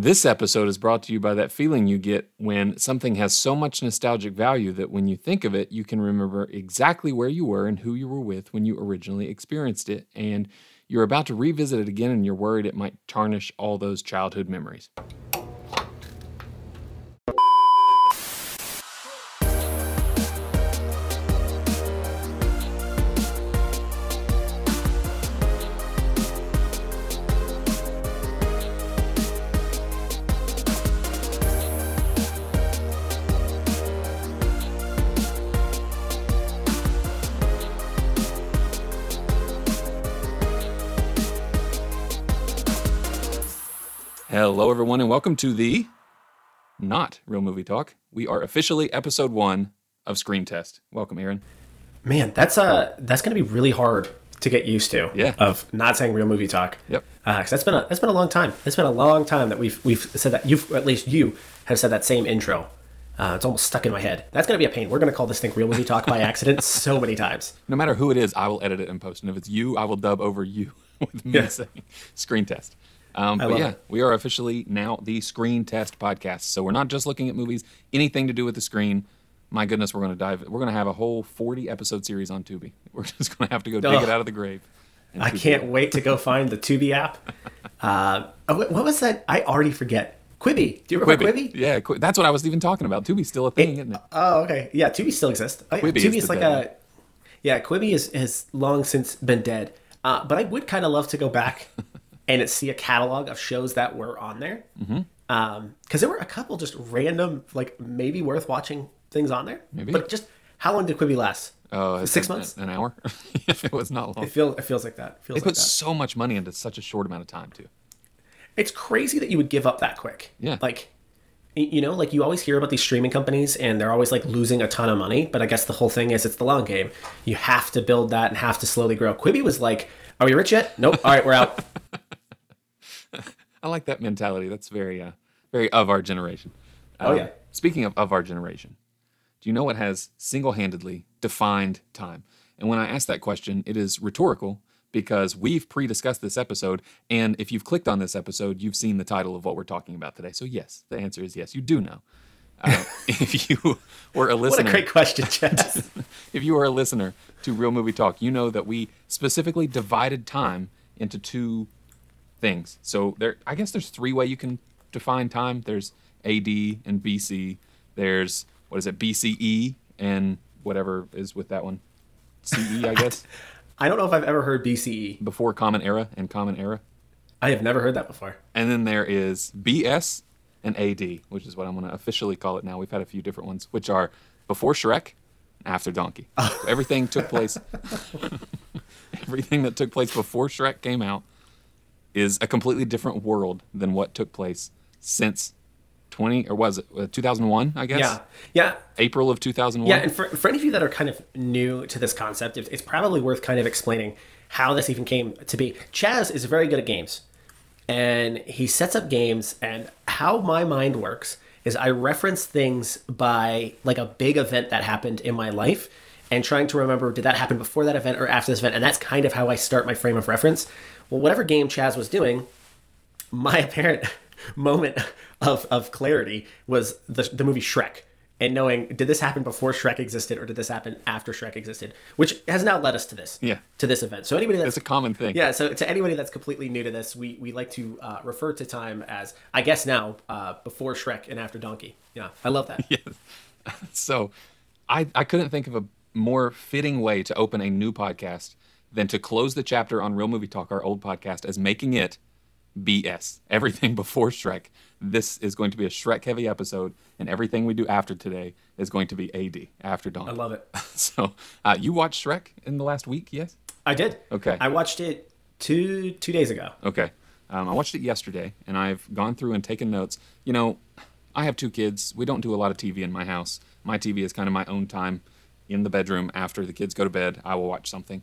This episode is brought to you by that feeling you get when something has so much nostalgic value that when you think of it, you can remember exactly where you were and who you were with when you originally experienced it, and you're about to revisit it again and you're worried it might tarnish all those childhood memories. Hello, everyone, and welcome to the not Real Movie Talk. We are officially episode 1 of Screen Test. Welcome, Aaron. Man, that's going to be really hard to get used to. Yeah. Of not saying Real Movie Talk. Yep. Because that's been a long time. It's been a long time that we've said that. You have said that same intro. It's almost stuck in my head. That's going to be a pain. We're going to call this thing Real Movie Talk by accident so many times. No matter who it is, I will edit it in post, and if it's you, I will dub over you with me saying Screen Test. We are officially now the Screen Test podcast. So we're not just looking at movies, anything to do with the screen. My goodness, we're going to have a whole 40 episode series on Tubi. We're just going to have to go dig it out of the grave. I can't wait to go find the Tubi app. What was that? I already forget. Quibi. Do you remember Quibi? Yeah, that's what I was even talking about. Tubi's still a thing, isn't it? Oh, okay. Yeah, Tubi still exists. Quibi has long since been dead. But I would kind of love to go back and see a catalog of shows that were on there. Because there were a couple just random, like, maybe worth watching things on there. Maybe. But just, how long did Quibi last? 6 months? An hour? It was not long. It feels like that. They put so much money into such a short amount of time, too. It's crazy that you would give up that quick. Yeah. Like, you know, like, you always hear about these streaming companies, and they're always, like, losing a ton of money. But I guess the whole thing is it's the long game. You have to build that and have to slowly grow. Quibi was like, are we rich yet? Nope. All right, we're out. I like that mentality. That's very, very of our generation. Oh, yeah. Speaking of our generation, do you know what has single-handedly defined time? And when I ask that question, it is rhetorical because we've pre-discussed this episode. And if you've clicked on this episode, you've seen the title of what we're talking about today. So yes, the answer is yes. You do know. If you were a listener, what a great question, Chaz. If you were a listener to Real Movie Talk, you know that we specifically divided time into two things. So I guess there's three ways you can define time. There's AD and BC. There's, BCE and whatever is with that one. CE, I guess. I don't know if I've ever heard BCE. Before Common Era and Common Era. I have never heard that before. And then there is BS and AD, which is what I'm going to officially call it now. We've had a few different ones, which are before Shrek, after Donkey. So everything took place. Everything that took place before Shrek came out is a completely different world than what took place since 2001, I guess? Yeah. April of 2001. Yeah, and for any of you that are kind of new to this concept, it's probably worth kind of explaining how this even came to be. Chaz is very good at games, and he sets up games, and how my mind works is I reference things by like a big event that happened in my life and trying to remember, did that happen before that event or after this event? And that's kind of how I start my frame of reference. Well, whatever game Chaz was doing, my apparent moment of clarity was the movie Shrek. And knowing, did this happen before Shrek existed or did this happen after Shrek existed? Which has now led us to this. Yeah. To this event. So anybody that's... It's a common thing. Yeah, so to anybody that's completely new to this, we like to refer to time as, I guess now, before Shrek and after Donkey. Yeah, I love that. Yes. So I couldn't think of a more fitting way to open a new podcast than to close the chapter on Real Movie Talk, our old podcast, as making it BS. Everything before Shrek. This is going to be a Shrek-heavy episode, and everything we do after today is going to be AD, after Dawn. I love it. So, you watched Shrek in the last week, yes? I did. Okay. I watched it two days ago. Okay. I watched it yesterday, and I've gone through and taken notes. You know, I have 2 kids. We don't do a lot of TV in my house. My TV is kind of my own time in the bedroom. After the kids go to bed, I will watch something.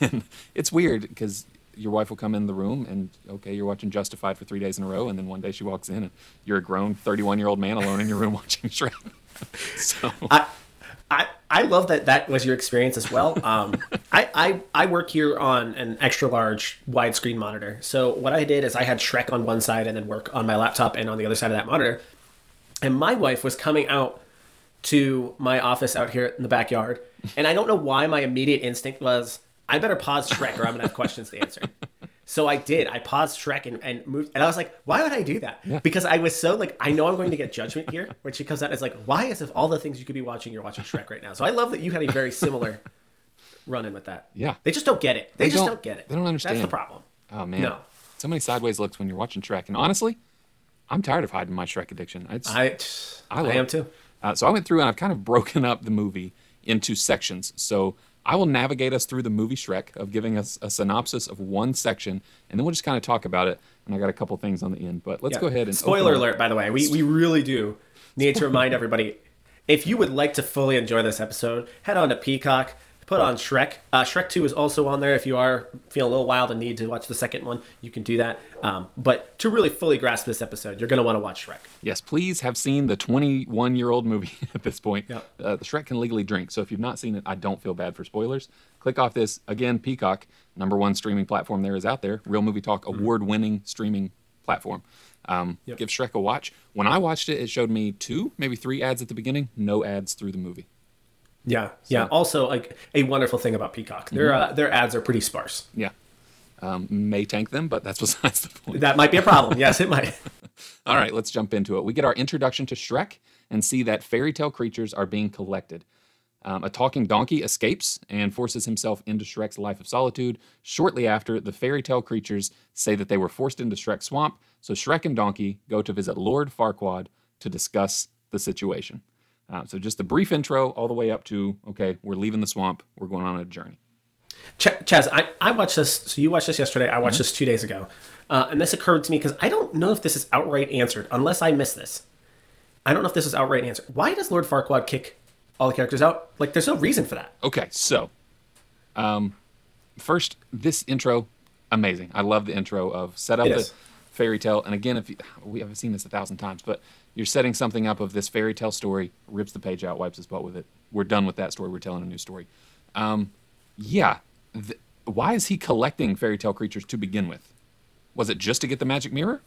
And it's weird because your wife will come in the room and, okay, you're watching Justified for 3 days in a row, and then one day she walks in and you're a grown 31-year-old man alone in your room watching Shrek. So I love that that was your experience as well. I work here on an extra large widescreen monitor. So what I did is I had Shrek on one side and then work on my laptop and on the other side of that monitor. And my wife was coming out to my office out here in the backyard. And I don't know why my immediate instinct was, I better pause Shrek or I'm going to have questions to answer. So I did. I paused Shrek and moved. And I was like, why would I do that? Yeah. Because I was so like, I know I'm going to get judgment here. When she comes out, it's like, why is if all the things you could be watching, you're watching Shrek right now? So I love that you had a very similar run-in with that. Yeah. They just don't get it. They just don't get it. They don't understand. That's the problem. Oh, man. No. So many sideways looks when you're watching Shrek. And honestly, I'm tired of hiding my Shrek addiction. I am too. So I went through and I've kind of broken up the movie into sections. So I will navigate us through the movie Shrek of giving us a synopsis of one section, and then we'll just kind of talk about it. And I got a couple things on the end, but let's go ahead and spoiler alert, by the way. We really do need to remind everybody, if you would like to fully enjoy this episode, head on to Peacock, put on Shrek. Shrek 2 is also on there. If you are feeling a little wild and need to watch the second one, you can do that. But to really fully grasp this episode, you're going to want to watch Shrek. Yes, please have seen the 21-year-old movie at this point. Yep. The Shrek can legally drink. So if you've not seen it, I don't feel bad for spoilers. Click off this. Again, Peacock, number one streaming platform there is out there. Real Movie Talk, award-winning streaming platform. Give Shrek a watch. When I watched it, it showed me 2, maybe 3 ads at the beginning. No ads through the movie. Yeah, yeah. So, also, like a wonderful thing about Peacock, their ads are pretty sparse. Yeah, may tank them, but that's besides the point. That might be a problem. Yes, it might. All right, let's jump into it. We get our introduction to Shrek and see that fairy tale creatures are being collected. A talking donkey escapes and forces himself into Shrek's life of solitude. Shortly after, the fairy tale creatures say that they were forced into Shrek's swamp, so Shrek and Donkey go to visit Lord Farquaad to discuss the situation. So just a brief intro all the way up to, okay, we're leaving the swamp. We're going on a journey. Chaz, I watched this. So you watched this yesterday. I watched this 2 days ago. And this occurred to me because I don't know if this is outright answered, unless I missed this. I don't know if this is outright answered. Why does Lord Farquaad kick all the characters out? Like, there's no reason for that. Okay, so first, this intro, amazing. I love the intro of set up the fairy tale. And again, if we haven't seen this 1,000 times, but you're setting something up of this fairy tale story, rips the page out, wipes his butt with it. We're done with that story. We're telling a new story. Why is he collecting fairy tale creatures to begin with? Was it just to get the magic mirror?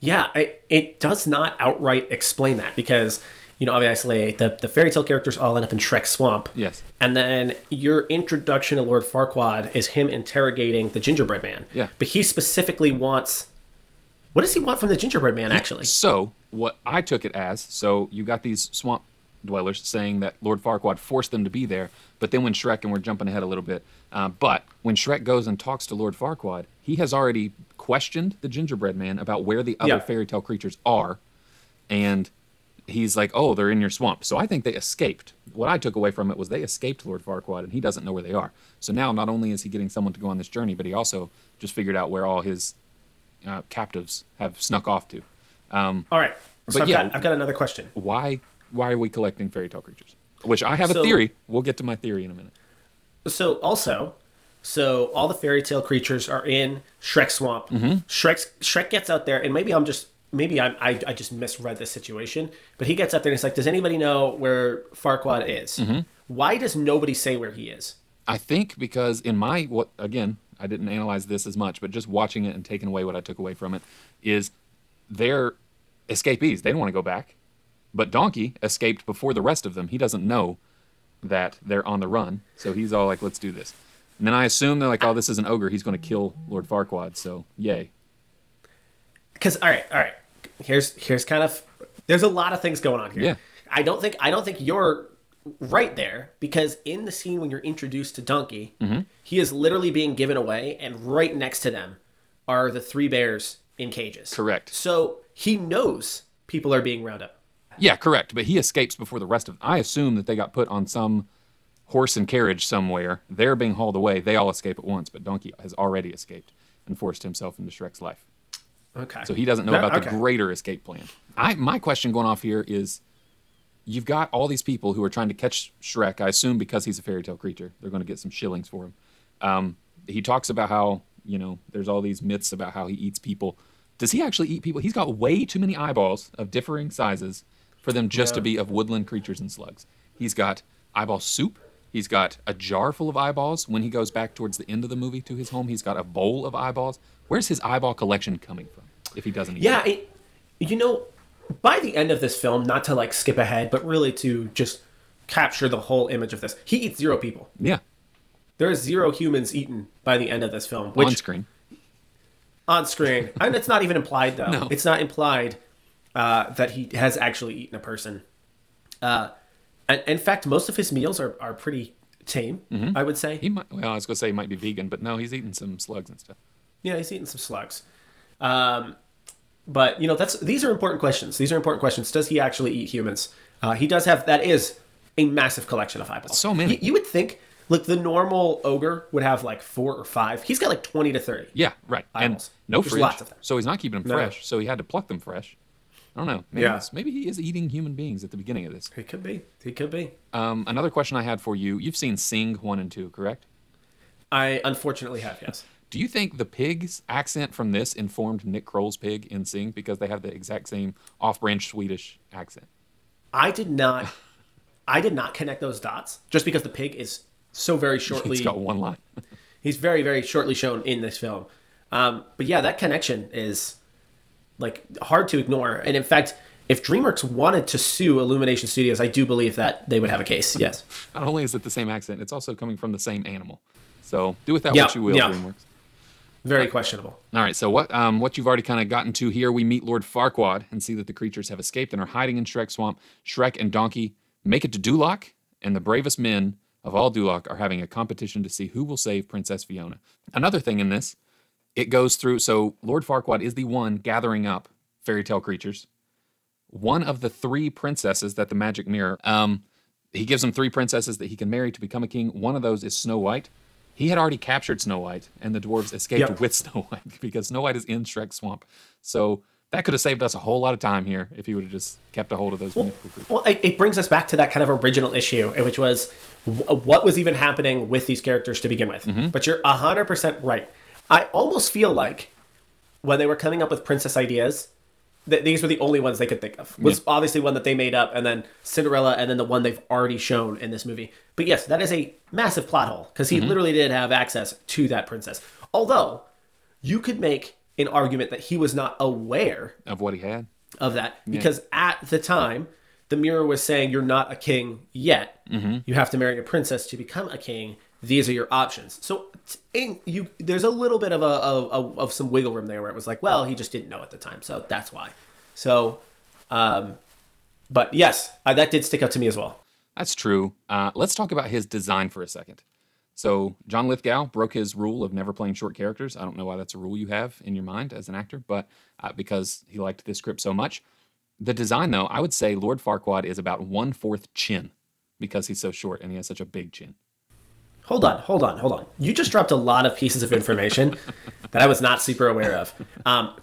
Yeah, it does not outright explain that because, you know, obviously the fairy tale characters all end up in Shrek's swamp. Yes. And then your introduction to Lord Farquaad is him interrogating the gingerbread man. Yeah. But he specifically wants... What does he want from the gingerbread man, actually? So, what I took it as, so you got these swamp dwellers saying that Lord Farquaad forced them to be there, but then when Shrek, and we're jumping ahead a little bit, but when Shrek goes and talks to Lord Farquaad, he has already questioned the gingerbread man about where the other fairy tale creatures are, and he's like, oh, they're in your swamp. So I think they escaped. What I took away from it was they escaped Lord Farquaad, and he doesn't know where they are. So now not only is he getting someone to go on this journey, but he also just figured out where all his... captives have snuck off to. All right, so I've got another question. Why are we collecting fairy tale creatures? Which I have a theory. We'll get to my theory in a minute. So all the fairy tale creatures are in Shrek's swamp. Mm-hmm. Shrek gets out there, and maybe I just misread this situation. But he gets out there and it's like, does anybody know where Farquaad is? Mm-hmm. Why does nobody say where he is? I think because in my I didn't analyze this as much, but just watching it and taking away what I took away from it is they're escapees. They don't want to go back. But Donkey escaped before the rest of them. He doesn't know that they're on the run. So he's all like, let's do this. And then I assume they're like, oh, this is an ogre. He's going to kill Lord Farquaad. So, yay. Because, all right. Here's kind of, there's a lot of things going on here. Yeah. I don't think you're right there, because in the scene when you're introduced to Donkey, he is literally being given away, and right next to them are the 3 bears in cages. Correct. So he knows people are being rounded up. Yeah, correct. But he escapes before the rest of them. I assume that they got put on some horse and carriage somewhere. They're being hauled away. They all escape at once, but Donkey has already escaped and forced himself into Shrek's life. Okay. So he doesn't know about the greater escape plan. My question going off here is, you've got all these people who are trying to catch Shrek, I assume because he's a fairy tale creature. They're going to get some shillings for him. He talks about how, you know, there's all these myths about how he eats people. Does he actually eat people? He's got way too many eyeballs of differing sizes for them just to be of woodland creatures and slugs. He's got eyeball soup. He's got a jar full of eyeballs. When he goes back towards the end of the movie to his home, he's got a bowl of eyeballs. Where's his eyeball collection coming from if he doesn't eat it? You know, by the end of this film, not to like skip ahead, but really to just capture the whole image of this, he eats zero people. Yeah. There is zero humans eaten by the end of this film. Which, on screen. On screen. And it's not even implied, though. No. It's not implied that he has actually eaten a person. And in fact, most of his meals are pretty tame, mm-hmm. I would say. I was going to say he might be vegan, but no, he's eating some slugs and stuff. Yeah, he's eating some slugs. But, you know, these are important questions. These are important questions. Does he actually eat humans? He does have... That is a massive collection of eyeballs. So many. You would think... Like, the normal ogre would have, like, 4 or 5. He's got, like, 20 to 30. Yeah, right. Eyeballs. And no fridge. Lots of them. So he's not keeping them fresh. So he had to pluck them fresh. I don't know. Maybe he is eating human beings at the beginning of this. He could be. He could be. Another question I had for you. You've seen Sing 1 and 2, correct? I unfortunately have, yes. Do you think the pig's accent from this informed Nick Kroll's pig in Sing? Because they have the exact same off-brand Swedish accent. I did not connect those dots. Just because the pig is... So very shortly... He's got one line. He's very, very shortly shown in this film. But yeah, that connection is like hard to ignore. And in fact, if DreamWorks wanted to sue Illumination Studios, I do believe that they would have a case, yes. Not only is it the same accent, it's also coming from the same animal. So do with that what you will, DreamWorks. Very questionable. All right, so what you've already kind of gotten to here, we meet Lord Farquaad and see that the creatures have escaped and are hiding in Shrek Swamp. Shrek and Donkey make it to Duloc, and the bravest men... of all Duloc are having a competition to see who will save Princess Fiona. Another thing in this, it goes through, so Lord Farquaad is the one gathering up fairy tale creatures. One of the 3 princesses that the magic mirror, he gives them 3 princesses that he can marry to become a king. One of those is Snow White. He had already captured Snow White, and the dwarves escaped with Snow White because Snow White is in Shrek Swamp. So that could have saved us a whole lot of time here if he would have just kept a hold of those. Well, it brings us back to that kind of original issue, which was what was even happening with these characters to begin with. Mm-hmm. But you're 100% right. I almost feel like when they were coming up with princess ideas, these were the only ones they could think of. Was obviously one that they made up, and then Cinderella, and then the one they've already shown in this movie. But yes, that is a massive plot hole because he literally did have access to that princess. Although you could make an argument that he was not aware of what he had of that, because at the time the mirror was saying you're not a king yet, you have to marry a princess to become a king, these are your options. So there's a little bit of a some wiggle room there where it was like, well, he just didn't know at the time, so that's why. So but yes, that did stick out to me as well. That's true. Let's talk about his design for a second. So John Lithgow broke his rule of never playing short characters. I don't know why that's a rule you have in your mind as an actor, but because he liked this script so much. The design, though, I would say Lord Farquaad is about 1/4 chin because he's so short and he has such a big chin. Hold on. You just dropped a lot of pieces of information that I was not super aware of.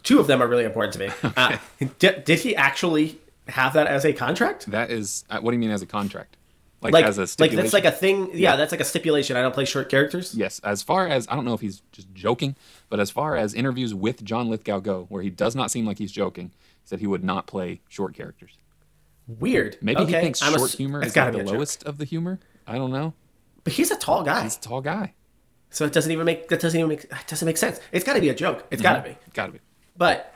2 of them are really important to me. Okay. Did he actually have that as a contract? That is, what do you mean as a contract? Like as a stipulation? Like that's like a thing. Yeah, that's like a stipulation. I don't play short characters. Yes, as far as, I don't know if he's just joking, but as far as interviews with John Lithgow go, where he does not seem like he's joking, he said he would not play short characters. Weird. Maybe he thinks short humor is the lowest of the humor. I don't know. But he's a tall guy. So it doesn't even make sense. It's got to be a joke. It's got to be. But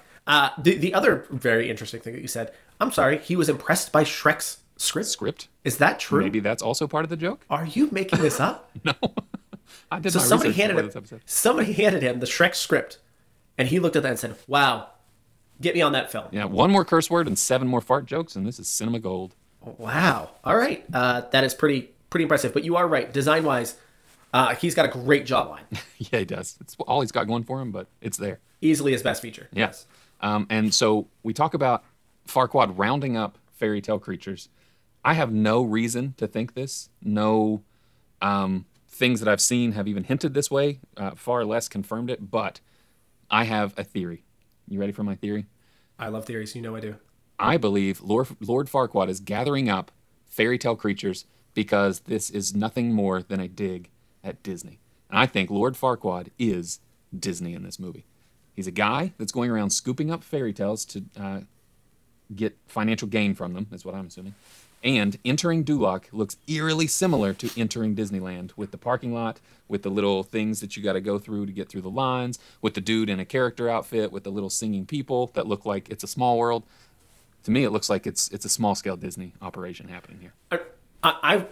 the other very interesting thing that you said, I'm sorry, he was impressed by Shrek's script? Is that true? Maybe that's also part of the joke. Are you making this up? No. I did not. So somebody handed him the Shrek script, and he looked at that and said, wow, get me on that film. Yeah, 1 more curse word and 7 more fart jokes, and this is cinema gold. Wow. All right. That is pretty impressive. But you are right. Design-wise, he's got a great jawline. Yeah, he does. It's all he's got going for him, but it's there. Easily his best feature. Yes. And so we talk about Farquaad rounding up fairy tale creatures. I have no reason to think this. No things that I've seen have even hinted this way, far less confirmed it, but I have a theory. You ready for my theory? I love theories. You know I do. I believe Lord Farquaad is gathering up fairy tale creatures because this is nothing more than a dig at Disney. And I think Lord Farquaad is Disney in this movie. He's a guy that's going around scooping up fairy tales to get financial gain from them, is what I'm assuming. And entering Duloc looks eerily similar to entering Disneyland, with the parking lot, with the little things that you got to go through to get through the lines, with the dude in a character outfit, with the little singing people that look like it's a small world. To me, it looks like it's a small-scale Disney operation happening here. I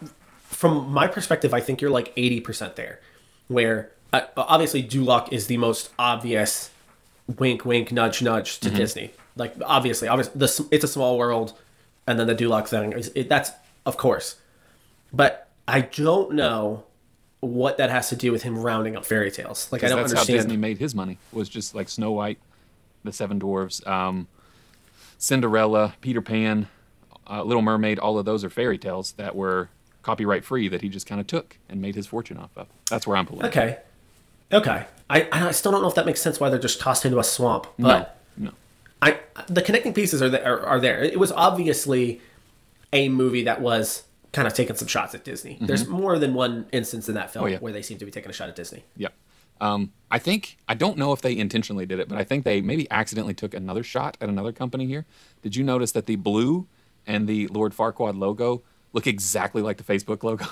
from my perspective, I think you're like 80% there, where obviously Duloc is the most obvious wink, wink, nudge, nudge to Disney. Like, obviously, it's a small world, and then the Duloc thing, that's, of course. But I don't know what that has to do with him rounding up fairy tales. Like, I don't understand. That's how Disney made his money, was just like Snow White, the Seven Dwarves, Cinderella, Peter Pan, Little Mermaid, all of those are fairy tales that were copyright free that he just kind of took and made his fortune off of. That's where I'm pulling. Okay. I still don't know if that makes sense why they're just tossed into a swamp. But no. The connecting pieces are there. It was obviously a movie that was kind of taking some shots at Disney. Mm-hmm. There's more than one instance in that film where they seem to be taking a shot at Disney. Yeah. I don't know if they intentionally did it, but I think they maybe accidentally took another shot at another company here. Did you notice that the blue and the Lord Farquaad logo look exactly like the Facebook logo?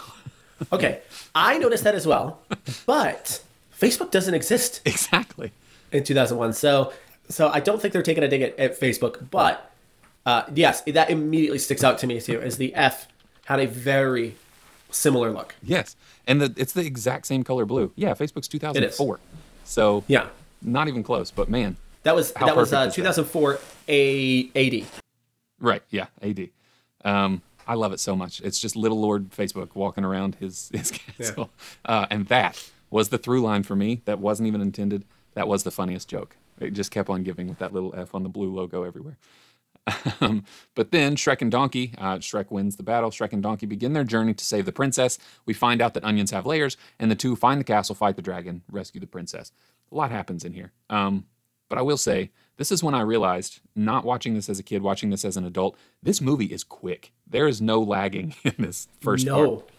Okay. I noticed that as well, but Facebook doesn't exist. Exactly. In 2001. So I don't think they're taking a dig at Facebook, but yes, that immediately sticks out to me too, as the F had a very similar look. Yes, and it's the exact same color blue. Yeah, Facebook's 2004. So yeah, not even close, but man. That was 2004 AD. Right, yeah, AD. I love it so much. It's just little Lord Facebook walking around his castle. Yeah. And that was the through line for me. That wasn't even intended. That was the funniest joke. It just kept on giving with that little F on the blue logo everywhere. But then Shrek and Donkey, Shrek wins the battle. Shrek and Donkey begin their journey to save the princess. We find out that onions have layers, and the two find the castle, fight the dragon, rescue the princess. A lot happens in here. But I will say, this is when I realized, not watching this as a kid, watching this as an adult, this movie is quick. There is no lagging in this first part.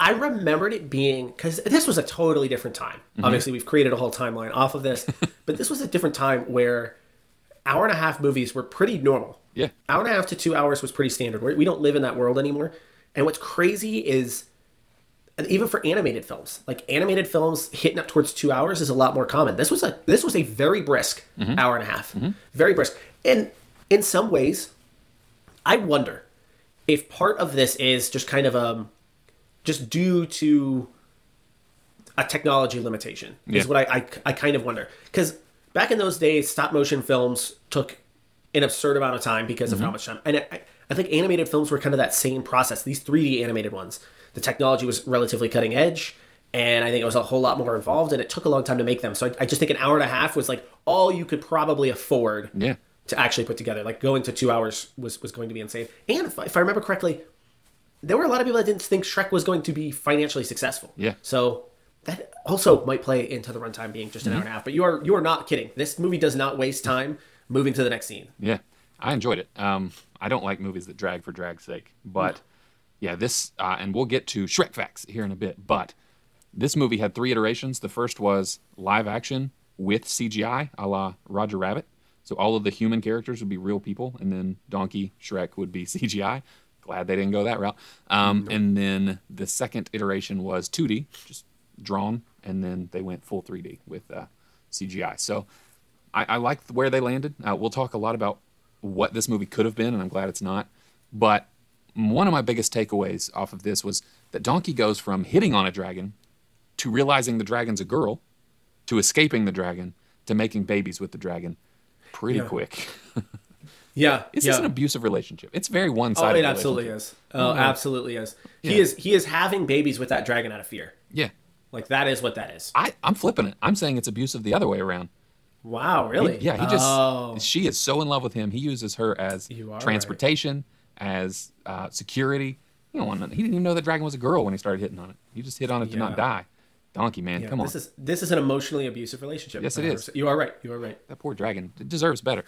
I remembered it being, because this was a totally different time. Mm-hmm. Obviously, we've created a whole timeline off of this, but this was a different time where hour and a half movies were pretty normal. Yeah. Hour and a half to 2 hours was pretty standard. We don't live in that world anymore. And what's crazy is, and even for animated films, like animated films hitting up towards 2 hours is a lot more common. This was a very brisk hour and a half. Mm-hmm. Very brisk. And in some ways, I wonder if part of this is just kind of just due to a technology limitation is what I kind of wonder. Because back in those days, stop motion films took an absurd amount of time because of how much time. And I think animated films were kind of that same process. These 3D animated ones, the technology was relatively cutting edge. And I think it was a whole lot more involved. And it took a long time to make them. So I just think an hour and a half was like all you could probably afford to actually put together. Like going to 2 hours was going to be insane. And if I remember correctly, there were a lot of people that didn't think Shrek was going to be financially successful. Yeah. So that also might play into the runtime being just an hour and a half. But you are not kidding. This movie does not waste time moving to the next scene. Yeah. I enjoyed it. I don't like movies that drag for drag's sake. But this, and we'll get to Shrek facts here in a bit. But this movie had three iterations. The first was live action with CGI, a la Roger Rabbit. So all of the human characters would be real people. And then Donkey, Shrek would be CGI. Glad they didn't go that route. And then the second iteration was 2D, just drawn, and then they went full 3D with CGI. So I like where they landed. We'll talk a lot about what this movie could have been, and I'm glad it's not. But one of my biggest takeaways off of this was that Donkey goes from hitting on a dragon to realizing the dragon's a girl to escaping the dragon to making babies with the dragon pretty quick. Yeah, is this an abusive relationship? It's very one-sided. Oh, it absolutely is. Oh, yeah. Absolutely is. He is having babies with that dragon out of fear. Yeah, like that is what that is. I'm flipping it. I'm saying it's abusive the other way around. Wow, really? He just she is so in love with him. He uses her as transportation, as security. He didn't even know the dragon was a girl when he started hitting on it. He just hit on it to not die. Donkey, man, come on. This is an emotionally abusive relationship. Yes, it is. You are right. That poor dragon, it deserves better.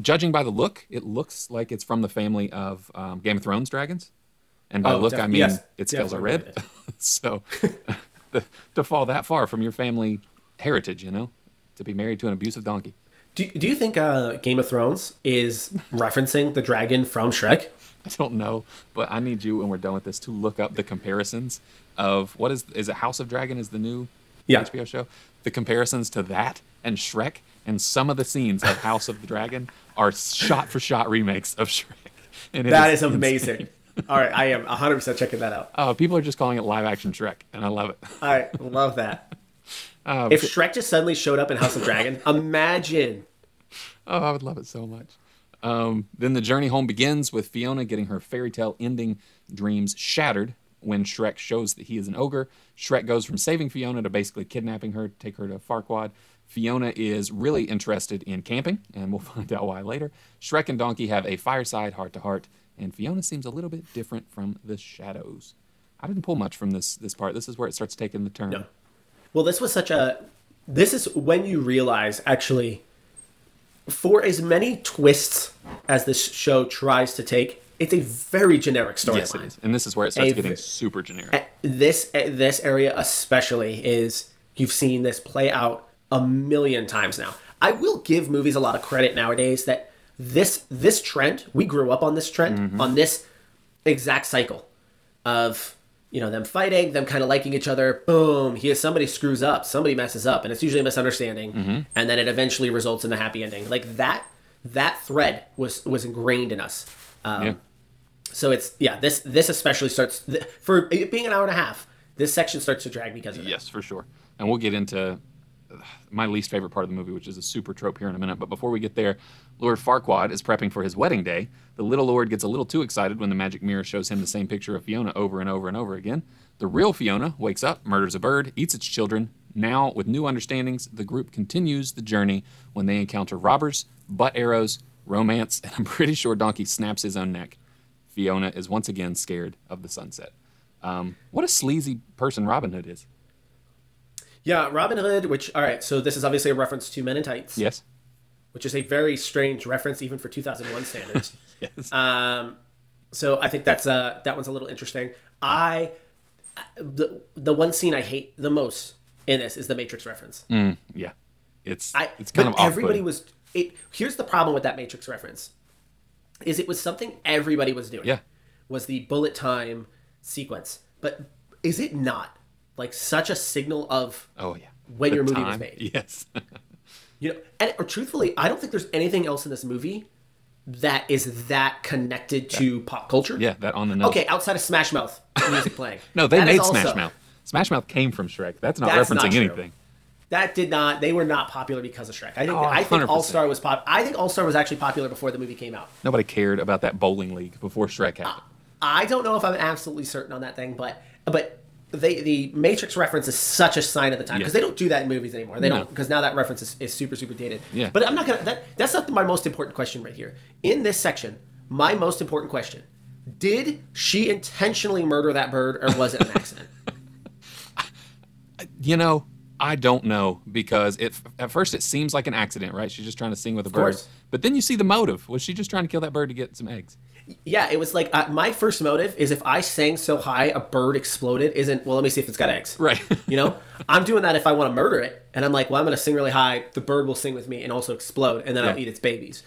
Judging by the look, it looks like it's from the family of Game of Thrones dragons. And by look, I mean its scales are red. So to fall that far from your family heritage, to be married to an abusive donkey. Do you think Game of Thrones is referencing the dragon from Shrek? I don't know, but I need you when we're done with this to look up the comparisons of what is it House of Dragon is the new HBO show? The comparisons to that and Shrek, and some of the scenes of House of the Dragon are shot for shot remakes of Shrek. And that is amazing. Insane. All right, I am 100% checking that out. Oh, people are just calling it live action Shrek, and I love it. I love that. If Shrek just suddenly showed up in House of Dragon, imagine. Oh, I would love it so much. Then the journey home begins with Fiona getting her fairy tale ending dreams shattered when Shrek shows that he is an ogre. Shrek goes from saving Fiona to basically kidnapping her to take her to Farquaad. Fiona is really interested in camping, and we'll find out why later. Shrek and Donkey have a fireside heart-to-heart, and Fiona seems a little bit different from the shadows. I didn't pull much from this part. This is where it starts taking the turn. No. Well, this was such a... This is when you realize, actually, for as many twists as this show tries to take, it's a very generic storyline. Yes, it is. And this is where it starts getting super generic. This area especially is... You've seen this play out a million times now. I will give movies a lot of credit nowadays that this trend, we grew up on this trend, on this exact cycle of, you know, them fighting, them kind of liking each other. Boom, somebody screws up, somebody messes up, and it's usually a misunderstanding, and then it eventually results in a happy ending. Like that thread was ingrained in us. So it's, this especially starts, for it being an hour and a half, this section starts to drag because of it. Yes, for sure. And we'll get into my least favorite part of the movie, which is a super trope, here in a minute. But before we get there, Lord Farquaad is prepping for his wedding day. The little lord gets a little too excited when the magic mirror shows him the same picture of Fiona over and over and over again. The real Fiona wakes up, murders a bird, eats its children. Now, with new understandings, the group continues the journey when they encounter robbers, butt arrows, romance, and I'm pretty sure Donkey snaps his own neck. Fiona is once again scared of the sunset. What a sleazy person Robin Hood is. Yeah, Robin Hood, which, all right, so this is obviously a reference to Men in Tights. Yes. Which is a very strange reference, even for 2001 standards. Yes. So I think that one's a little interesting. The one scene I hate the most in this is the Matrix reference. Yeah. It's kind of off-putting. Everybody was... Here's the problem with that Matrix reference, is it was something everybody was doing. Yeah. Was the bullet time sequence. But is it not? Like such a signal of when your movie was made. Yes. You know, and truthfully, I don't think there's anything else in this movie that is that connected to pop culture. Yeah, that on the nose. Okay, outside of Smash Mouth music playing. No, they made Smash Mouth. Smash Mouth came from Shrek. That's referencing not anything. That did not. They were not popular because of Shrek. I think All Star was pop. I think All Star was actually popular before the movie came out. Nobody cared about that bowling league before Shrek happened. I don't know if I'm absolutely certain on that thing, but. The Matrix reference is such a sign of the time because they don't do that in movies anymore. They don't, because now that reference is super, super dated. Yeah. But I'm not gonna. That's not my most important question right here. In this section, my most important question: did she intentionally murder that bird, or was it an accident? You know, I don't know, because at first it seems like an accident, right? She's just trying to sing with a bird. Of course. But then you see the motive. Was she just trying to kill that bird to get some eggs? Yeah, it was like, my first motive is if I sang so high a bird exploded isn't, well, let me see if it's got eggs. Right. You know, I'm doing that if I want to murder it. And I'm like, well, I'm going to sing really high. The bird will sing with me and also explode. And then I'll eat its babies.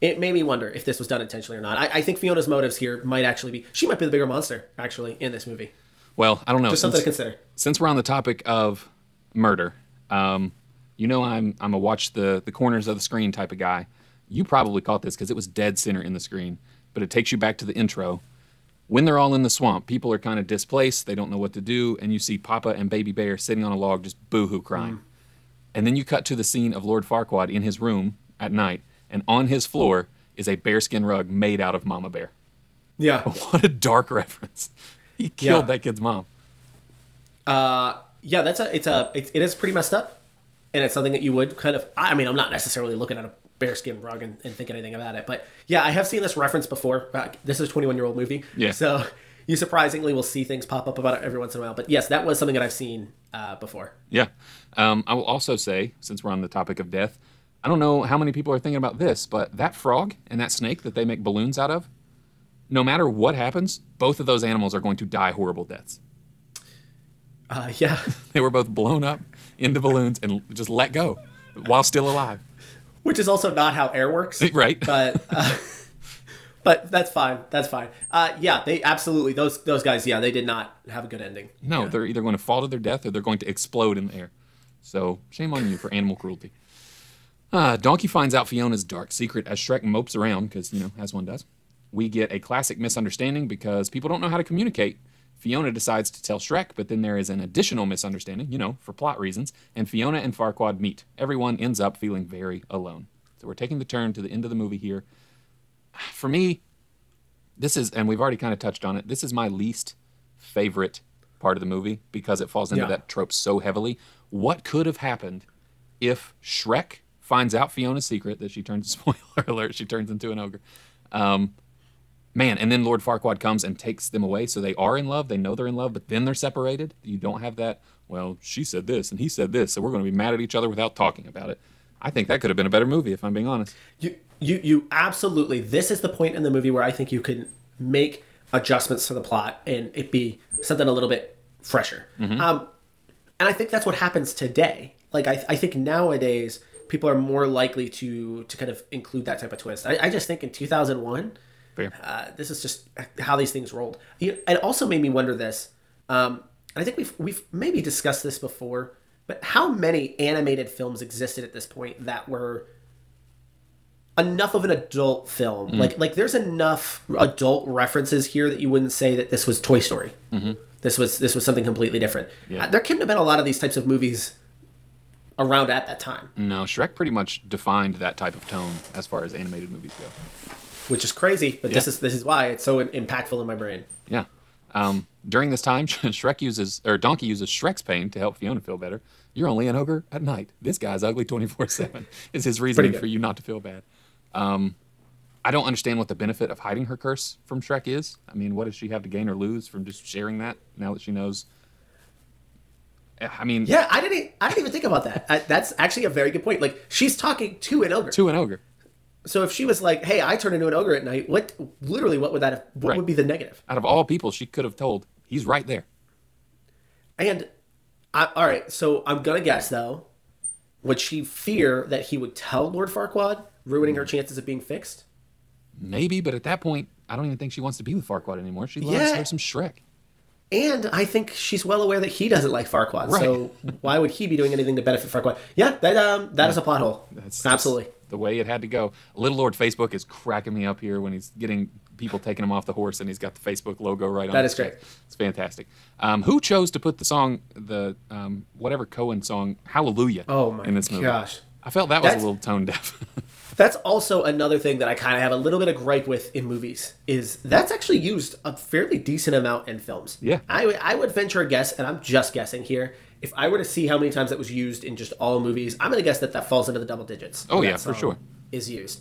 It made me wonder if this was done intentionally or not. I think Fiona's motives here might actually be, she might be the bigger monster, actually, in this movie. Well, I don't know. Just something to consider. Since we're on the topic of murder, you know, I'm a watch the corners of the screen type of guy. You probably caught this because it was dead center in the screen, but it takes you back to the intro. When they're all in the swamp, people are kind of displaced. They don't know what to do. And you see Papa and Baby Bear sitting on a log just boo-hoo crying. And then you cut to the scene of Lord Farquaad in his room at night. And on his floor is a bearskin rug made out of Mama Bear. Yeah. What a dark reference. He killed that kid's mom. Yeah, it is pretty messed up. And it's something that you would kind of, I mean, I'm not necessarily looking at a bearskin rug and think anything about it, but yeah, I have seen this reference before. This is a 21-year-old movie, so you surprisingly will see things pop up about it every once in a while. But yes, that was something that I've seen before. I will also say, since we're on the topic of death, I don't know how many people are thinking about this, but that frog and that snake that they make balloons out of, no matter what happens, both of those animals are going to die horrible deaths. They were both blown up into balloons and just let go while still alive. Which is also not how air works. Right. But But that's fine. That's fine. Yeah, they absolutely, those guys, yeah, they did not have a good ending. No, yeah. They're either going to fall to their death or they're going to explode in the air. So shame on you for animal cruelty. Donkey finds out Fiona's dark secret as Shrek mopes around, because, you know, as one does. We get a classic misunderstanding because people don't know how to communicate. Fiona decides to tell Shrek, but then there is an additional misunderstanding, you know, for plot reasons, and Fiona and Farquaad meet. Everyone ends up feeling very alone. So we're taking the turn to the end of the movie here. For me, this is, and we've already kind of touched on it, this is my least favorite part of the movie because it falls into that trope so heavily. What could have happened if Shrek finds out Fiona's secret that she turns, spoiler alert, she turns into an ogre. Man, and then Lord Farquaad comes and takes them away, so they are in love, they know they're in love, but then they're separated. You don't have that, well, she said this and he said this, so we're going to be mad at each other without talking about it. I think that could have been a better movie, if I'm being honest. You absolutely, this is the point in the movie where I think you can make adjustments to the plot and it be something a little bit fresher. Mm-hmm. And I think that's what happens today. Like, I think nowadays, people are more likely to kind of include that type of twist. I just think in 2001... this is just how these things rolled. It also made me wonder this, and I think we've maybe discussed this before, but how many animated films existed at this point that were enough of an adult film? Mm-hmm. Like there's enough adult references here that you wouldn't say that this was Toy Story. Mm-hmm. This was something completely different. Yeah. There couldn't have been a lot of these types of movies around at that time. No, Shrek pretty much defined that type of tone as far as animated movies go. Which is crazy, but this is why it's so impactful in my brain. Yeah. During this time, Donkey uses Shrek's pain to help Fiona feel better. You're only an ogre at night. This guy's ugly 24/7 is his reasoning for you not to feel bad. I don't understand what the benefit of hiding her curse from Shrek is. I mean, what does she have to gain or lose from just sharing that now that she knows? I mean... Yeah, I didn't even think about that. That's actually a very good point. Like, she's talking to an ogre. So if she was like, "Hey, I turn into an ogre at night," what would that have, would be the negative? Out of all people, she could have told, he's right there. And all right, so I'm gonna guess though, would she fear that he would tell Lord Farquaad, ruining her chances of being fixed? Maybe, but at that point, I don't even think she wants to be with Farquaad anymore. She loves her some Shrek. And I think she's well aware that he doesn't like Farquaad. Right. So why would he be doing anything to benefit Farquaad? Yeah, that is a plot hole. Absolutely. The way it had to go. Little Lord Facebook is cracking me up here when he's getting people taking him off the horse and he's got the Facebook logo right on. That is great. It's fantastic. Who chose to put the song, the whatever Cohen song, Hallelujah, in this movie? Oh my gosh. I felt that's a little tone deaf. That's also another thing that I kind of have a little bit of gripe with in movies, is that's actually used a fairly decent amount in films. Yeah. I would venture a guess, and I'm just guessing here, if I were to see how many times that was used in just all movies, I'm going to guess that falls into the double digits. Oh, yeah, for sure. Is used.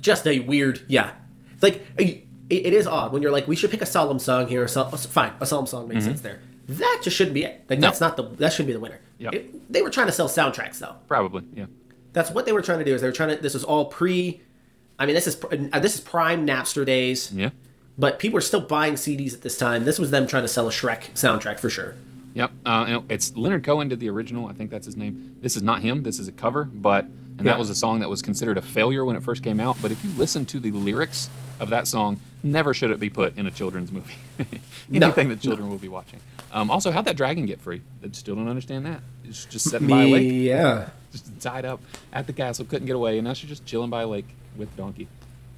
Just a weird, It's like, it is odd when you're like, we should pick a solemn song here. Fine, a solemn song makes sense there. That just shouldn't be it. Like, no. That shouldn't be the winner. Yep. They were trying to sell soundtracks, though. Probably, yeah. That's what they were trying to do, is they were trying to, this was all this is prime Napster days. Yeah. But people were still buying CDs at this time. This was them trying to sell a Shrek soundtrack for sure. Yep. It's Leonard Cohen did the original. I think that's his name. This is not him. This is a cover. But that was a song that was considered a failure when it first came out. But if you listen to the lyrics of that song, never should it be put in a children's movie. Anything that children will be watching. Also, how'd that dragon get free? I still don't understand that. It's just sitting by a lake. Yeah. Just tied up at the castle, couldn't get away. And now she's just chilling by a lake with Donkey.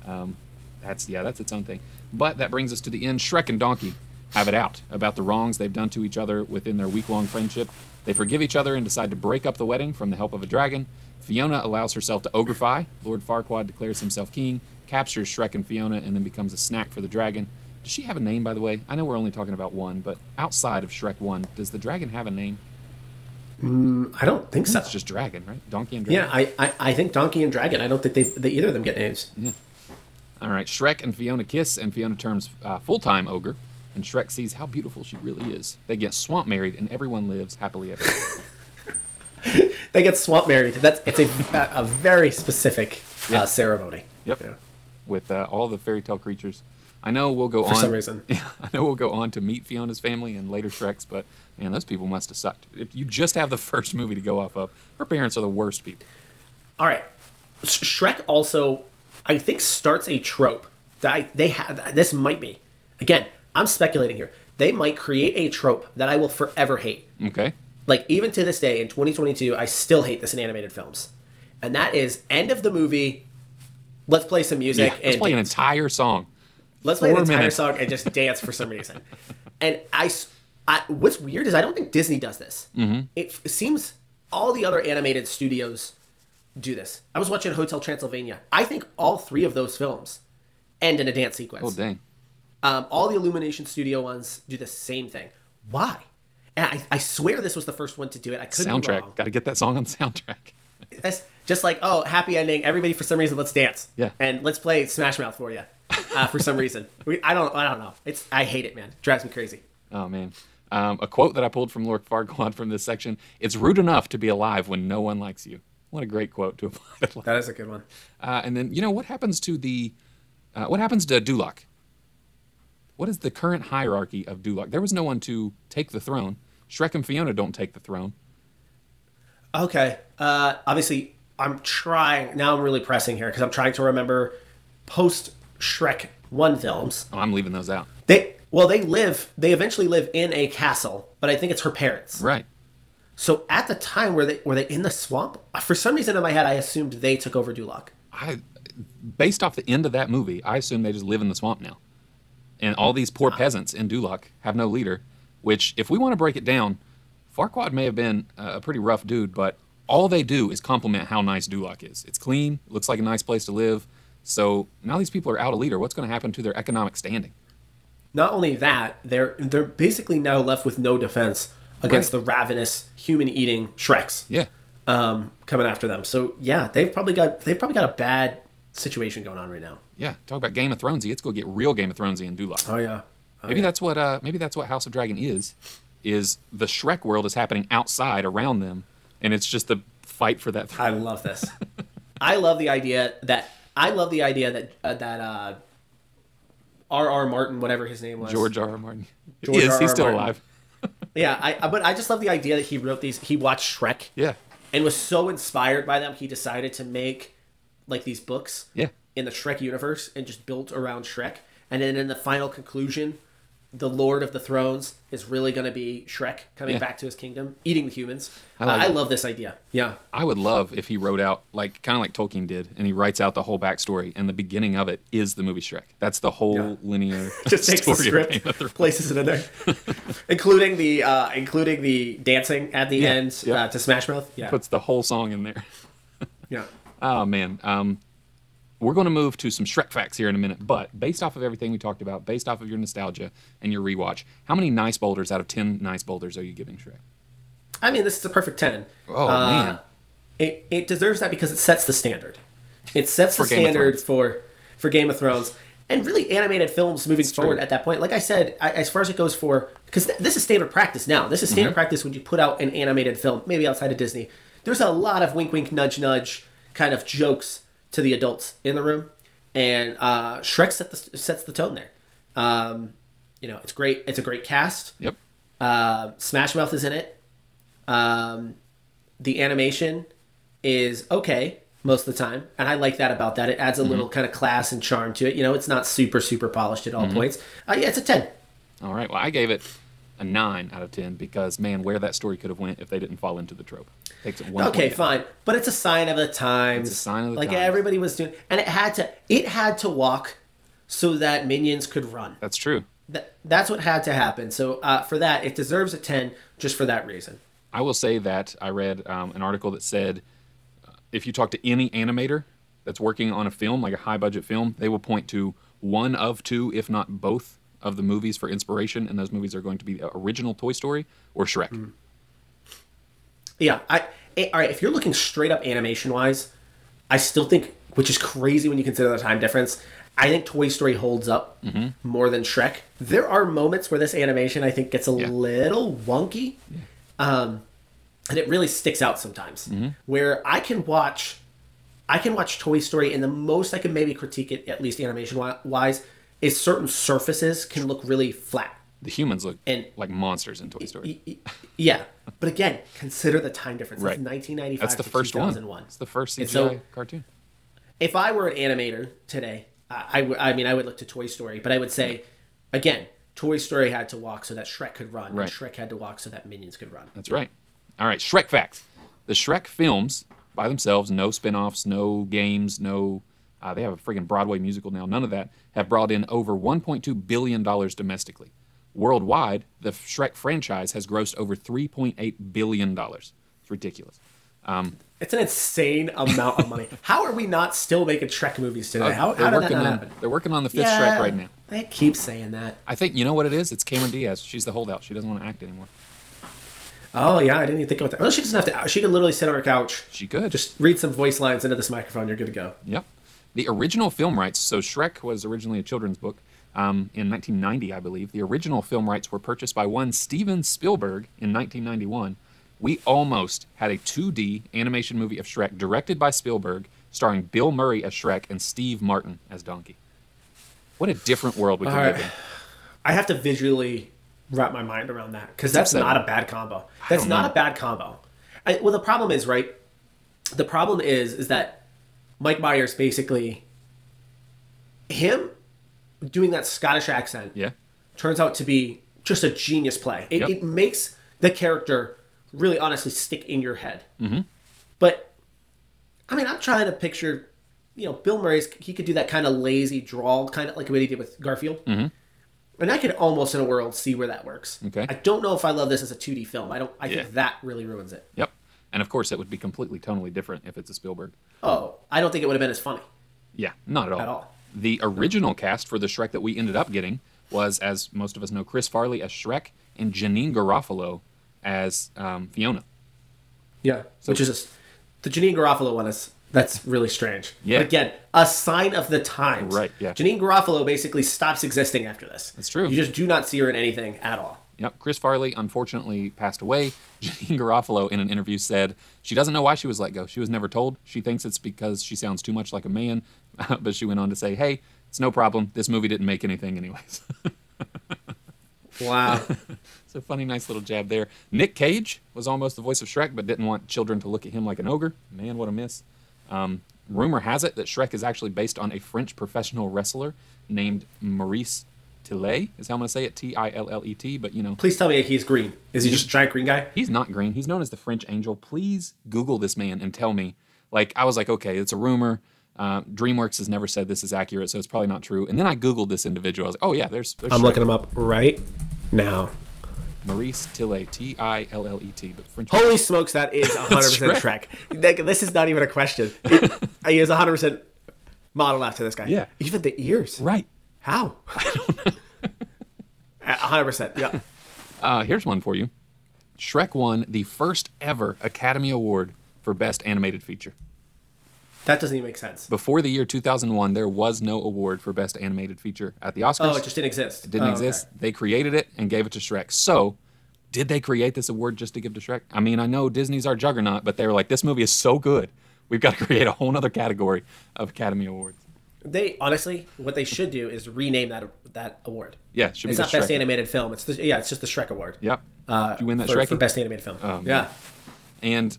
That's its own thing. But that brings us to the end. Shrek and Donkey have it out about the wrongs they've done to each other within their week-long friendship. They forgive each other and decide to break up the wedding from the help of a dragon. Fiona allows herself to ogrefy. Lord Farquaad declares himself king, captures Shrek and Fiona, and then becomes a snack for the dragon. Does she have a name, by the way? I know we're only talking about one, but outside of Shrek 1, does the dragon have a name? I don't think so. It's just dragon, right? Donkey and dragon. Yeah, I think Donkey and dragon. I don't think they either of them get names. Yeah. All right, Shrek and Fiona kiss, and Fiona turns full-time ogre. And Shrek sees how beautiful she really is. They get swamp married, and everyone lives happily ever after. They get swamp married. It's a very specific ceremony. Yep. Yeah. With all the fairy tale creatures. I know we'll go on. For some reason. I know we'll go on to meet Fiona's family and later Shrek's, but man, those people must have sucked. If you just have the first movie to go off of, her parents are the worst people. All right, Shrek also. I think starts a trope that they have. This might be, again, I'm speculating here. They might create a trope that I will forever hate. Okay. Like, even to this day, in 2022, I still hate this in animated films. And that is, end of the movie, let's play some music. Yeah, let's play an entire song. Let's play an entire song and just dance for some reason. And I what's weird is I don't think Disney does this. Mm-hmm. It seems all the other animated studios do this. I was watching Hotel Transylvania. I think all three of those films end in a dance sequence. Oh, dang. All the Illumination Studio ones do the same thing. Why? And I swear this was the first one to do it. I couldn't be wrong. Got to get that song on soundtrack. It's just like, oh, happy ending. Everybody, for some reason, let's dance. Yeah. And let's play Smash Mouth for you for some reason. I don't know. I hate it, man. It drives me crazy. Oh, man. A quote that I pulled from Lord Farquaad from this section. It's rude enough to be alive when no one likes you. What a great quote to apply to life. That is a good one. And then, you know, what happens to Duloc? What is the current hierarchy of Duloc? There was no one to take the throne. Shrek and Fiona don't take the throne. Okay. Obviously, I'm trying. Now I'm really pressing here because I'm trying to remember post-Shrek 1 films. Oh, I'm leaving those out. They eventually live in a castle, but I think it's her parents. Right. So at the time, were they in the swamp? For some reason in my head, I assumed they took over Duloc. Based off the end of that movie, I assume they just live in the swamp now. And all these poor peasants in Duloc have no leader, which, if we want to break it down, Farquaad may have been a pretty rough dude, but all they do is compliment how nice Duloc is. It's clean, looks like a nice place to live. So now these people are out of leader. What's going to happen to their economic standing? Not only that, they're basically now left with no defense against the ravenous human-eating Shreks. Yeah, coming after them. So yeah, they've probably got a bad situation going on right now. Yeah, talk about Game of Thronesy. It's gonna get real Game of Thronesy in Duloc. Oh yeah. Maybe that's what House of Dragon is the Shrek world is happening outside around them, and it's just the fight for that throne. I love this. I love the idea that R.R. Martin, whatever his name was. George R.R. Martin. He's still alive. Yeah, but I just love the idea that he wrote these. He watched Shrek. Yeah. And was so inspired by them, he decided to make like these books. Yeah. In the Shrek universe and just built around Shrek. And then in the final conclusion, the Lord of the Thrones is really going to be Shrek coming back to his kingdom, eating the humans. I love this idea. Yeah. I would love if he wrote out, like kind of like Tolkien did, and he writes out the whole backstory, and the beginning of it is the movie Shrek. That's the whole linear just story. Just takes the script, places it in there, including the dancing at the end to Smash Mouth. Yeah. Puts the whole song in there. Yeah. Oh, man. We're going to move to some Shrek facts here in a minute, but based off of everything we talked about, based off of your nostalgia and your rewatch, how many nice boulders out of 10 nice boulders are you giving Shrek? I mean, this is a perfect 10. Oh, man. It deserves that because it sets the standard. It sets the standard for Game of Thrones and really animated films moving forward at that point. Like I said, as far as it goes for... Because this is standard practice now. This is standard practice when you put out an animated film, maybe outside of Disney. There's a lot of wink-wink, nudge-nudge kind of jokes to the adults in the room, and Shrek sets the tone there. You know, it's great. It's a great cast. Yep. Smash Mouth is in it. The animation is okay most of the time, and I like that about that. It adds a little kind of class and charm to it. You know, it's not super super polished at all points. Yeah, it's a 10. All right. Well, I gave it a 9 out of 10 because, man, where that story could have went if they didn't fall into the trope. Takes it one. Okay, fine, but it's a sign of the times. It's a sign of the times. Like everybody was doing, and it had to walk so that minions could run. That's true. That's what had to happen. So for that, it deserves a 10 just for that reason. I will say that I read an article that said if you talk to any animator that's working on a film, like a high budget film, they will point to one of two, if not both, of the movies for inspiration, and those movies are going to be the original Toy Story or Shrek. Mm. Yeah, all right. If you're looking straight up animation wise, I still think, which is crazy when you consider the time difference, I think Toy Story holds up more than Shrek. There are moments where this animation I think gets a little wonky, and it really sticks out sometimes. Where I can watch Toy Story, and the most I can maybe critique it, at least animation wise, is certain surfaces can look really flat. The humans look like monsters in Toy Story. Yeah. But again, consider the time difference. Right. It's 1995 to 2001. That's the first CGI cartoon. If I were an animator today, I would look to Toy Story, but I would say, again, Toy Story had to walk so that Shrek could run, right. And Shrek had to walk so that Minions could run. That's right. All right, Shrek facts. The Shrek films by themselves, no spinoffs, no games, no... they have a friggin' Broadway musical now. None of that have brought in over $1.2 billion domestically. Worldwide, the Shrek franchise has grossed over $3.8 billion. It's ridiculous. It's an insane amount of money. How are we not still making Shrek movies today? How did that not happen? They're working on the fifth Shrek right now. They keep saying that. I think, you know what it is? It's Cameron Diaz. She's the holdout. She doesn't want to act anymore. Oh, yeah, I didn't even think about that. Well, she doesn't have to. She could literally sit on her couch. She could. Just read some voice lines into this microphone. You're good to go. Yep. The original film rights, so Shrek was originally a children's book in 1990, I believe. The original film rights were purchased by one Steven Spielberg in 1991. We almost had a 2D animation movie of Shrek directed by Spielberg, starring Bill Murray as Shrek and Steve Martin as Donkey. What a different world we could live in. I have to visually wrap my mind around that, because that's not a bad combo. That's not a bad combo. Well, the problem is, right? The problem is that Mike Myers, basically, him doing that Scottish accent turns out to be just a genius play. It makes the character really honestly stick in your head. Mm-hmm. But, I mean, I'm trying to picture, you know, Bill Murray's, he could do that kind of lazy drawl, kind of like what he did with Garfield. Mm-hmm. And I could almost, in a world, see where that works. Okay. I don't know if I love this as a 2D film. I think that really ruins it. Yep. And, of course, it would be completely, totally different if it's a Spielberg. Oh, I don't think it would have been as funny. Yeah, not at all. At all. The original cast for the Shrek that we ended up getting was, as most of us know, Chris Farley as Shrek and Janeane Garofalo as Fiona. Yeah, so, which is... The Janeane Garofalo one is... That's really strange. Yeah. But again, a sign of the times. Right, yeah. Janeane Garofalo basically stops existing after this. That's true. You just do not see her in anything at all. Yep. Chris Farley unfortunately passed away. Janeane Garofalo in an interview said she doesn't know why she was let go. She was never told. She thinks it's because she sounds too much like a man. But she went on to say, hey, it's no problem. This movie didn't make anything anyways. Wow. It's a funny, nice little jab there. Nick Cage was almost the voice of Shrek, but didn't want children to look at him like an ogre. Man, what a miss. Rumor has it that Shrek is actually based on a French professional wrestler named Maurice Tillet, is how I'm going to say it, Tillet, but you know. Please tell me he's green. Is he just a giant green guy? He's not green. He's known as the French Angel. Please Google this man and tell me. Like, I was like, okay, it's a rumor. DreamWorks has never said this is accurate, so it's probably not true. And then I Googled this individual. I was like, oh, yeah, there's I'm Shrek. Looking him up right now. Maurice Tillet, Tillet, but French. Holy smokes, that is 100% Shrek. This is not even a question. He is 100% modeled after this guy. Yeah. Even the ears. Right. How? I don't know. 100%. Yeah. Here's one for you. Shrek won the first ever Academy Award for Best Animated Feature. That doesn't even make sense. Before the year 2001, there was no award for Best Animated Feature at the Oscars. Oh, it just didn't exist. It didn't exist. Okay. They created it and gave it to Shrek. So, did they create this award just to give to Shrek? I mean, I know Disney's our juggernaut, but they were like, this movie is so good, we've got to create a whole other category of Academy Awards. They, honestly, what they should do is rename that award. Yeah, it should be It's not Best Animated Film. It's just the Shrek Award. Yep. Did you win that Shrek? For Best Animated Film. Yeah. And...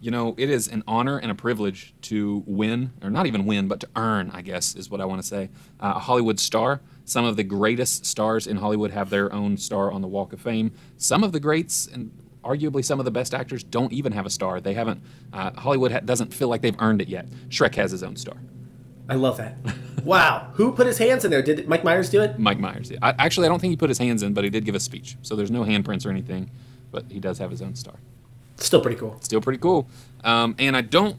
you know, it is an honor and a privilege to win, or not even win, but to earn, I guess, is what I want to say, a Hollywood star. Some of the greatest stars in Hollywood have their own star on the Walk of Fame. Some of the greats, and arguably some of the best actors, don't even have a star. They haven't, Hollywood doesn't feel like they've earned it yet. Shrek has his own star. I love that. Wow. Who put his hands in there? Did Mike Myers do it? Mike Myers, yeah. I don't think he put his hands in, but he did give a speech. So there's no handprints or anything, but he does have his own star. Still pretty cool. Still pretty cool. And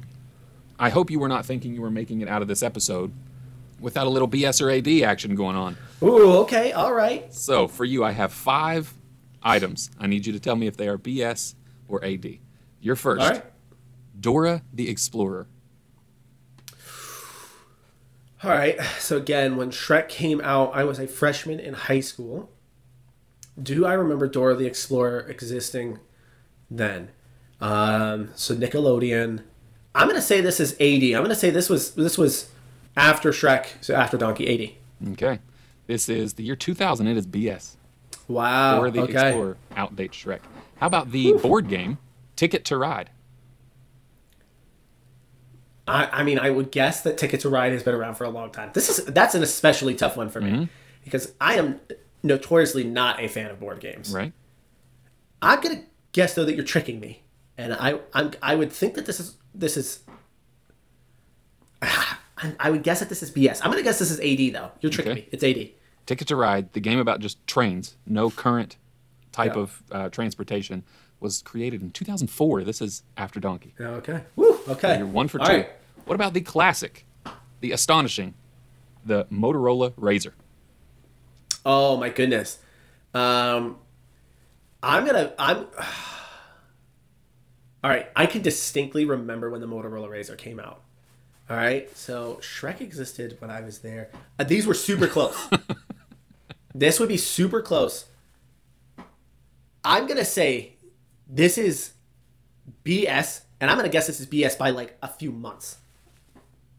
I hope you were not thinking you were making it out of this episode without a little BS or AD action going on. Ooh, okay, all right. So for you, I have 5 items. I need you to tell me if they are BS or AD. You're first. All right. Dora the Explorer. All right, so again, when Shrek came out, I was a freshman in high school. Do I remember Dora the Explorer existing then? So Nickelodeon. I'm gonna say this is AD. I'm gonna say this was after Shrek, so after Donkey, AD. Okay, this is the year 2000. It is BS. Wow. Or the Explorer outdates Shrek. How about the board game Ticket to Ride? I mean, I would guess that Ticket to Ride has been around for a long time. That's an especially tough one for me, mm-hmm. because I am notoriously not a fan of board games. Right. I'm gonna guess though that you're tricking me, and I would think that this is. I would guess that this is BS. I'm gonna guess this is AD though. You're tricking me. It's AD. Ticket to Ride, the game about just trains, no current type of transportation, was created in 2004. This is after Donkey. Okay. Woo. Okay. So you're one for two. Right. What about the classic, the astonishing, the Motorola Razr? Oh my goodness. All right. I can distinctly remember when the Motorola Razr came out. All right. So Shrek existed when I was there. These were super close. This would be super close. I'm going to say this is BS, and I'm going to guess this is BS by like a few months.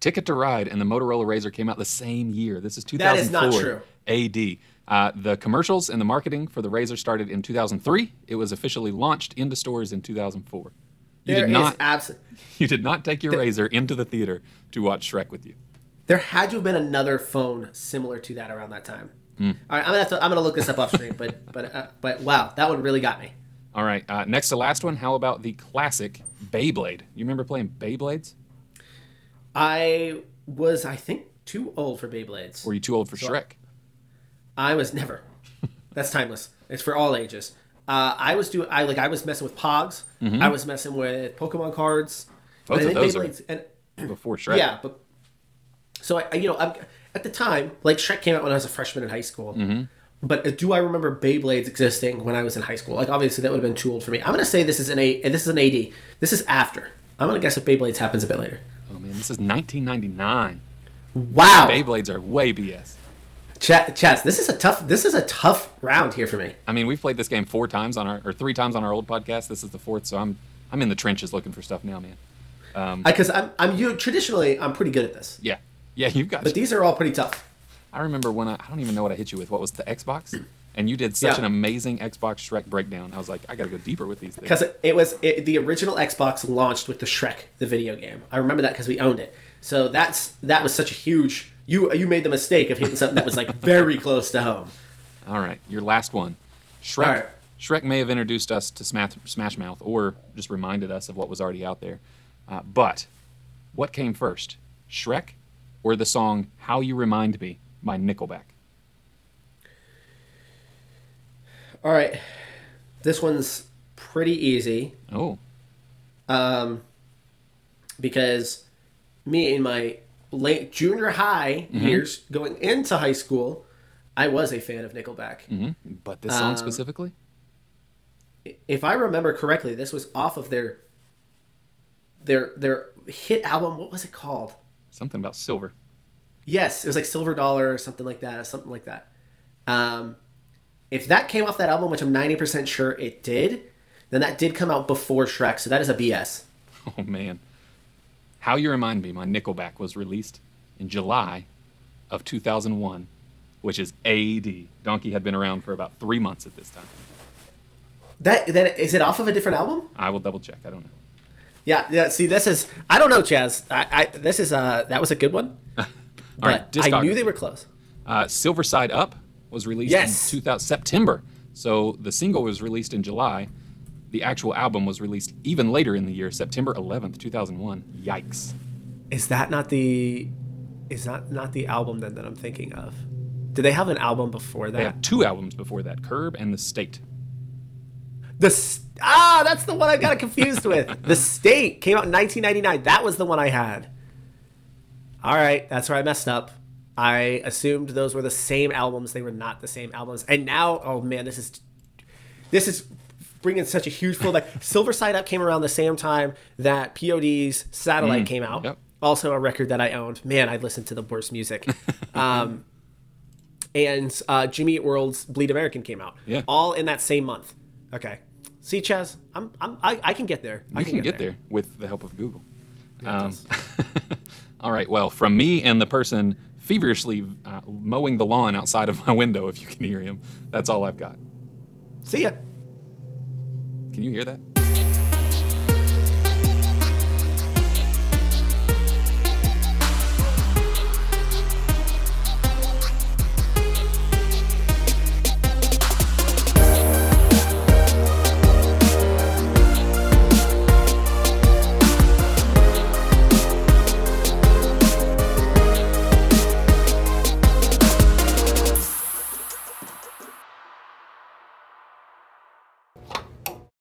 Ticket to Ride and the Motorola Razr came out the same year. This is 2004 AD. The commercials and the marketing for the Razr started in 2003. It was officially launched into stores in 2004. You did not take your Razr into the theater to watch Shrek with you. There had to have been another phone similar to that around that time. Mm. All right, I'm gonna look this up off screen, but wow, that one really got me. All right, next to last one. How about the classic Beyblade? You remember playing Beyblades? I think, too old for Beyblades. Were you too old for Shrek? I was never. That's timeless. It's for all ages. I was messing with Pogs. Mm-hmm. I was messing with Pokemon cards. Both of those Beyblades are before Shrek. Yeah, but so I at the time, like Shrek came out when I was a freshman in high school. Mm-hmm. But do I remember Beyblades existing when I was in high school? Like, obviously, that would have been too old for me. I'm going to say this is an AD. This is after. I'm going to guess that Beyblades happens a bit later. Oh, man. This is 1999. Wow. Beyblades are way BS. Chaz, this is a tough round here for me. I mean, we've played this game 4 times on our old podcast. This is the 4th, so I'm in the trenches looking for stuff now, man. Because traditionally, I'm pretty good at this. Yeah. Yeah, you've got... But these are all pretty tough. I remember when I don't even know what I hit you with. What was the Xbox? And you did such an amazing Xbox Shrek breakdown. I was like, I got to go deeper with these things. Because it was the original Xbox launched with the Shrek, the video game. I remember that because we owned it. So that was such a huge... You made the mistake of hitting something that was like very close to home. All right, your last one. Shrek. Right. Shrek may have introduced us to Smash Mouth or just reminded us of what was already out there. But what came first? Shrek or the song How You Remind Me by Nickelback? All right. This one's pretty easy. Oh. Because me in my late junior high mm-hmm. years going into high school, I was a fan of Nickelback. Mm-hmm. But this song specifically? If I remember correctly, this was off of their hit album. What was it called? Something about silver. Yes, it was like Silver Dollar or something like that. If that came off that album, which I'm 90% sure it did, then that did come out before Shrek, so that is a BS. Oh, man. How You Remind Me, my Nickelback, was released in July of 2001, which is AD. Donkey had been around for about 3 months at this time. That is it off of a different album? I will double check. I don't know. Yeah. See, this is... I don't know, Chaz. That was a good one. All right, I knew they were close. Silver Side Up was released in September. So the single was released in July. The actual album was released even later in the year, September 11th, 2001. Yikes. Is that not the album then that I'm thinking of? Did they have an album before that? They had 2 albums before that, Curb and The State. That's the one I got confused with. The State came out in 1999. That was the one I had. All right, that's where I messed up. I assumed those were the same albums. They were not the same albums. And now, oh man, this is bringing such a huge pull back. Silver Side Up came around the same time that POD's Satellite came out. Yep. Also a record that I owned. Man, I listened to the worst music. And Jimmy Eat World's Bleed American came out. Yeah. All in that same month. Okay. See, Chaz, I can get there. You can get there with the help of Google. Yeah, all right, well, from me and the person feverishly mowing the lawn outside of my window, if you can hear him, that's all I've got. See ya. Can you hear that?